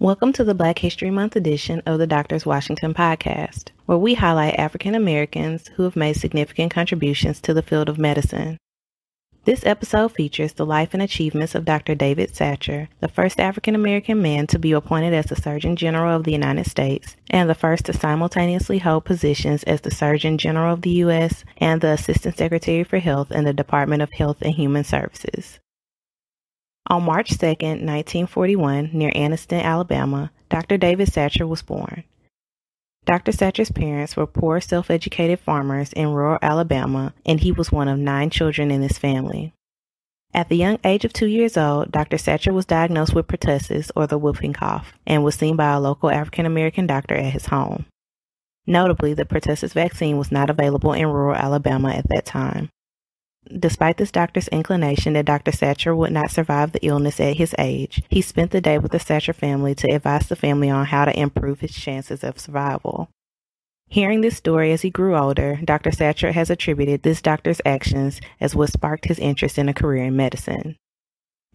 Welcome to the Black History Month edition of the Drs. Washington Podcast, where we highlight African Americans who have made significant contributions to the field of medicine. This episode features the life and achievements of Dr. David Satcher, the first African American man to be appointed as the Surgeon General of the United States and the first to simultaneously hold positions as the Surgeon General of the U.S. and the Assistant Secretary for Health in the Department of Health and Human Services. On March 2, 1941, near Anniston, Alabama, Dr. David Satcher was born. Dr. Satcher's parents were poor, self-educated farmers in rural Alabama, and he was one of 9 children in his family. At the young age of 2 years old, Dr. Satcher was diagnosed with pertussis, or the whooping cough, and was seen by a local African-American doctor at his home. Notably, the pertussis vaccine was not available in rural Alabama at that time. Despite this doctor's inclination that Dr. Satcher would not survive the illness at his age, he spent the day with the Satcher family to advise the family on how to improve his chances of survival. Hearing this story as he grew older, Dr. Satcher has attributed this doctor's actions as what sparked his interest in a career in medicine.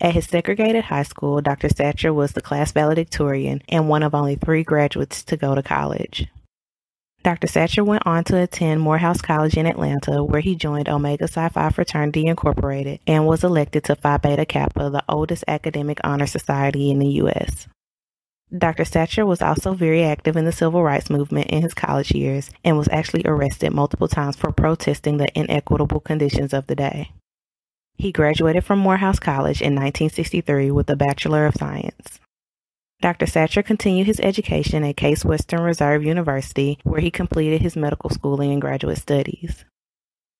At his segregated high school, Dr. Satcher was the class valedictorian and one of only 3 graduates to go to college. Dr. Satcher went on to attend Morehouse College in Atlanta, where he joined Omega Psi Phi Fraternity Incorporated and was elected to Phi Beta Kappa, the oldest academic honor society in the U.S. Dr. Satcher was also very active in the civil rights movement in his college years and was actually arrested multiple times for protesting the inequitable conditions of the day. He graduated from Morehouse College in 1963 with a Bachelor of Science. Dr. Satcher continued his education at Case Western Reserve University, where he completed his medical schooling and graduate studies.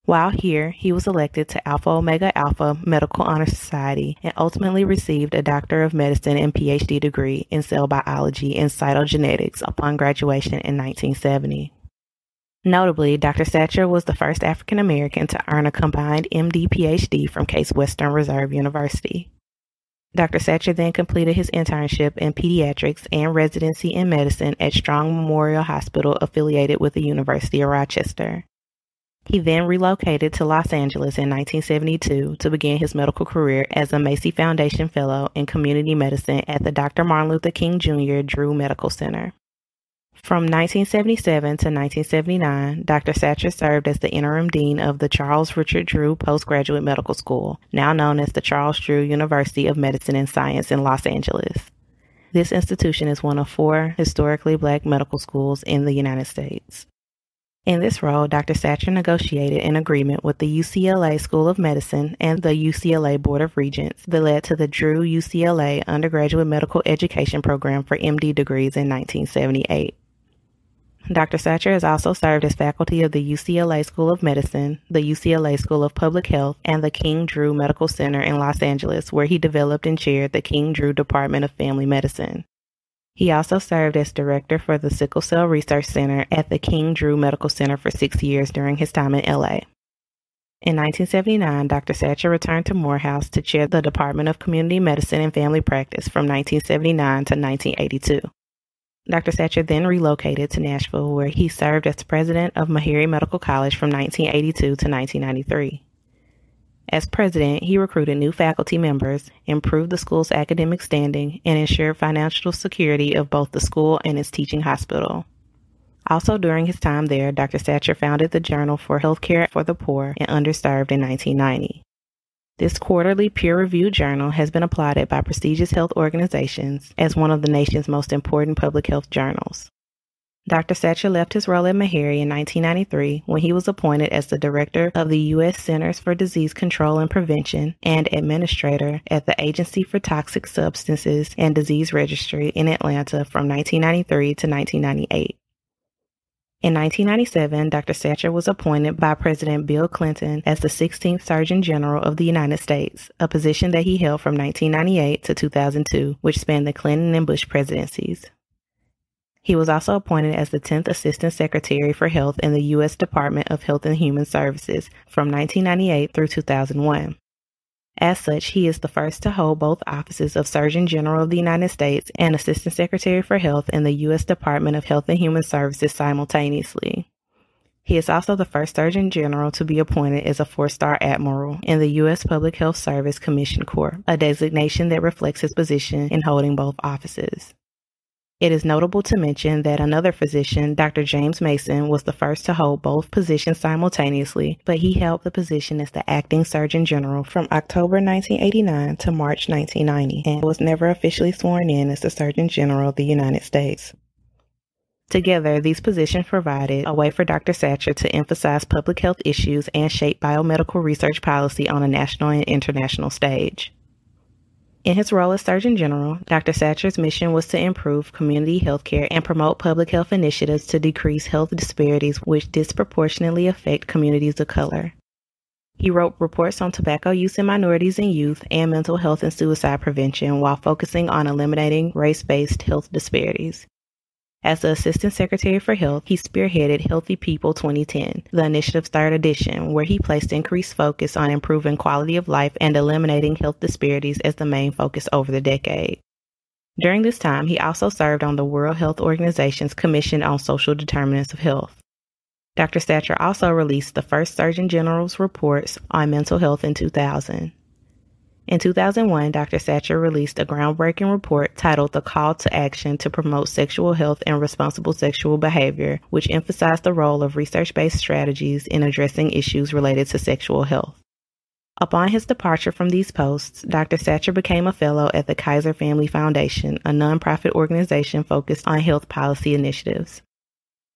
While here, he was elected to Alpha Omega Alpha Medical Honor Society and ultimately received a Doctor of Medicine and PhD degree in cell biology and cytogenetics upon graduation in 1970. Notably, Dr. Satcher was the first African American to earn a combined MD-PhD from Case Western Reserve University. Dr. Satcher then completed his internship in pediatrics and residency in medicine at Strong Memorial Hospital affiliated with the University of Rochester. He then relocated to Los Angeles in 1972 to begin his medical career as a Macy Foundation Fellow in Community Medicine at the Dr. Martin Luther King Jr. Drew Medical Center. From 1977 to 1979, Dr. Satcher served as the interim dean of the Charles Richard Drew Postgraduate Medical School, now known as the Charles Drew University of Medicine and Science in Los Angeles. This institution is one of 4 historically Black medical schools in the United States. In this role, Dr. Satcher negotiated an agreement with the UCLA School of Medicine and the UCLA Board of Regents that led to the Drew UCLA Undergraduate Medical Education Program for MD degrees in 1978. Dr. Satcher has also served as faculty of the UCLA School of Medicine, the UCLA School of Public Health, and the King Drew Medical Center in Los Angeles, where he developed and chaired the King Drew Department of Family Medicine. He also served as director for the Sickle Cell Research Center at the King Drew Medical Center for 6 years during his time in L.A. In 1979, Dr. Satcher returned to Morehouse to chair the Department of Community Medicine and Family Practice from 1979 to 1982. Dr. Satcher then relocated to Nashville, where he served as president of Meharry Medical College from 1982 to 1993. As president, he recruited new faculty members, improved the school's academic standing, and ensured financial security of both the school and its teaching hospital. Also during his time there, Dr. Satcher founded the Journal for Healthcare for the Poor and Underserved in 1990. This quarterly peer-reviewed journal has been applauded by prestigious health organizations as one of the nation's most important public health journals. Dr. Satcher left his role at Meharry in 1993 when he was appointed as the director of the U.S. Centers for Disease Control and Prevention and administrator at the Agency for Toxic Substances and Disease Registry in Atlanta from 1993 to 1998. In 1997, Dr. Satcher was appointed by President Bill Clinton as the 16th Surgeon General of the United States, a position that he held from 1998 to 2002, which spanned the Clinton and Bush presidencies. He was also appointed as the 10th Assistant Secretary for Health in the U.S. Department of Health and Human Services from 1998 through 2001. As such, he is the first to hold both offices of Surgeon General of the United States and Assistant Secretary for Health in the U.S. Department of Health and Human Services simultaneously. He is also the first Surgeon General to be appointed as a four-star admiral in the U.S. Public Health Service Commissioned Corps, a designation that reflects his position in holding both offices. It is notable to mention that another physician, Dr. James Mason, was the first to hold both positions simultaneously, but he held the position as the acting Surgeon General from October 1989 to March 1990 and was never officially sworn in as the Surgeon General of the United States. Together, these positions provided a way for Dr. Satcher to emphasize public health issues and shape biomedical research policy on a national and international stage. In his role as Surgeon General, Dr. Satcher's mission was to improve community health care and promote public health initiatives to decrease health disparities which disproportionately affect communities of color. He wrote reports on tobacco use in minorities and youth and mental health and suicide prevention while focusing on eliminating race-based health disparities. As the Assistant Secretary for Health, he spearheaded Healthy People 2010, the initiative's third edition, where he placed increased focus on improving quality of life and eliminating health disparities as the main focus over the decade. During this time, he also served on the World Health Organization's Commission on Social Determinants of Health. Dr. Satcher also released the first Surgeon General's reports on mental health in 2000. In 2001, Dr. Satcher released a groundbreaking report titled The Call to Action to Promote Sexual Health and Responsible Sexual Behavior, which emphasized the role of research-based strategies in addressing issues related to sexual health. Upon his departure from these posts, Dr. Satcher became a fellow at the Kaiser Family Foundation, a nonprofit organization focused on health policy initiatives.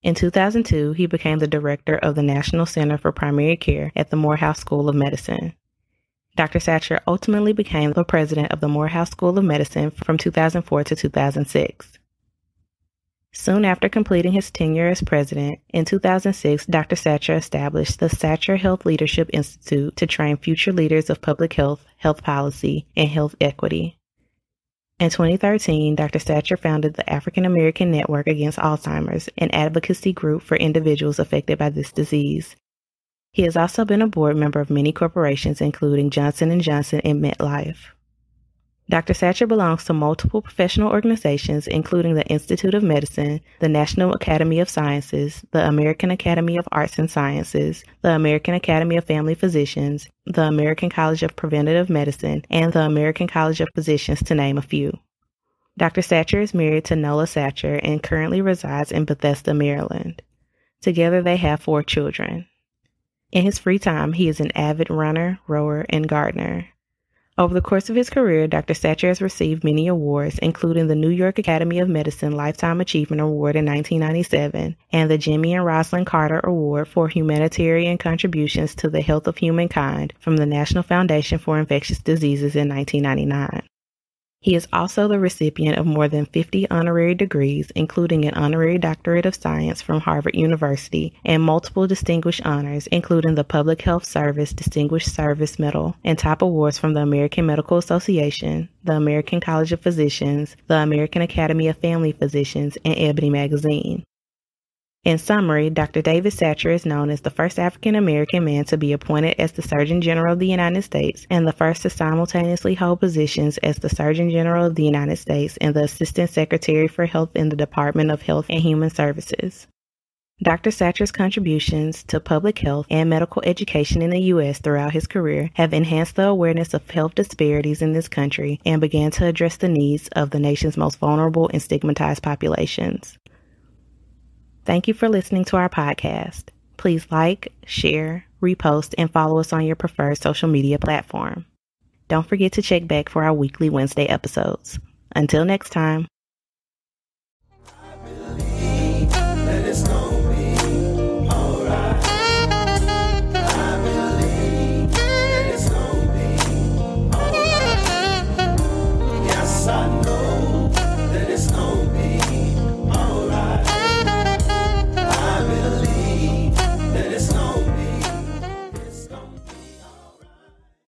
In 2002, he became the director of the National Center for Primary Care at the Morehouse School of Medicine. Dr. Satcher ultimately became the president of the Morehouse School of Medicine from 2004 to 2006. Soon after completing his tenure as president, in 2006, Dr. Satcher established the Satcher Health Leadership Institute to train future leaders of public health, health policy, and health equity. In 2013, Dr. Satcher founded the African American Network Against Alzheimer's, an advocacy group for individuals affected by this disease. He has also been a board member of many corporations, including Johnson & Johnson and MetLife. Dr. Satcher belongs to multiple professional organizations, including the Institute of Medicine, the National Academy of Sciences, the American Academy of Arts and Sciences, the American Academy of Family Physicians, the American College of Preventive Medicine, and the American College of Physicians, to name a few. Dr. Satcher is married to Nola Satcher and currently resides in Bethesda, Maryland. Together, they have 4 children. In his free time, he is an avid runner, rower, and gardener. Over the course of his career, Dr. Satcher has received many awards, including the New York Academy of Medicine Lifetime Achievement Award in 1997 and the Jimmy and Rosalind Carter Award for Humanitarian Contributions to the Health of Humankind from the National Foundation for Infectious Diseases in 1999. He is also the recipient of more than 50 honorary degrees, including an honorary doctorate of science from Harvard University and multiple distinguished honors, including the Public Health Service Distinguished Service Medal and top awards from the American Medical Association, the American College of Physicians, the American Academy of Family Physicians, and Ebony Magazine. In summary, Dr. David Satcher is known as the first African-American man to be appointed as the Surgeon General of the United States and the first to simultaneously hold positions as the Surgeon General of the United States and the Assistant Secretary for Health in the Department of Health and Human Services. Dr. Satcher's contributions to public health and medical education in the U.S. throughout his career have enhanced the awareness of health disparities in this country and began to address the needs of the nation's most vulnerable and stigmatized populations. Thank you for listening to our podcast. Please like, share, repost, and follow us on your preferred social media platform. Don't forget to check back for our weekly Wednesday episodes. Until next time.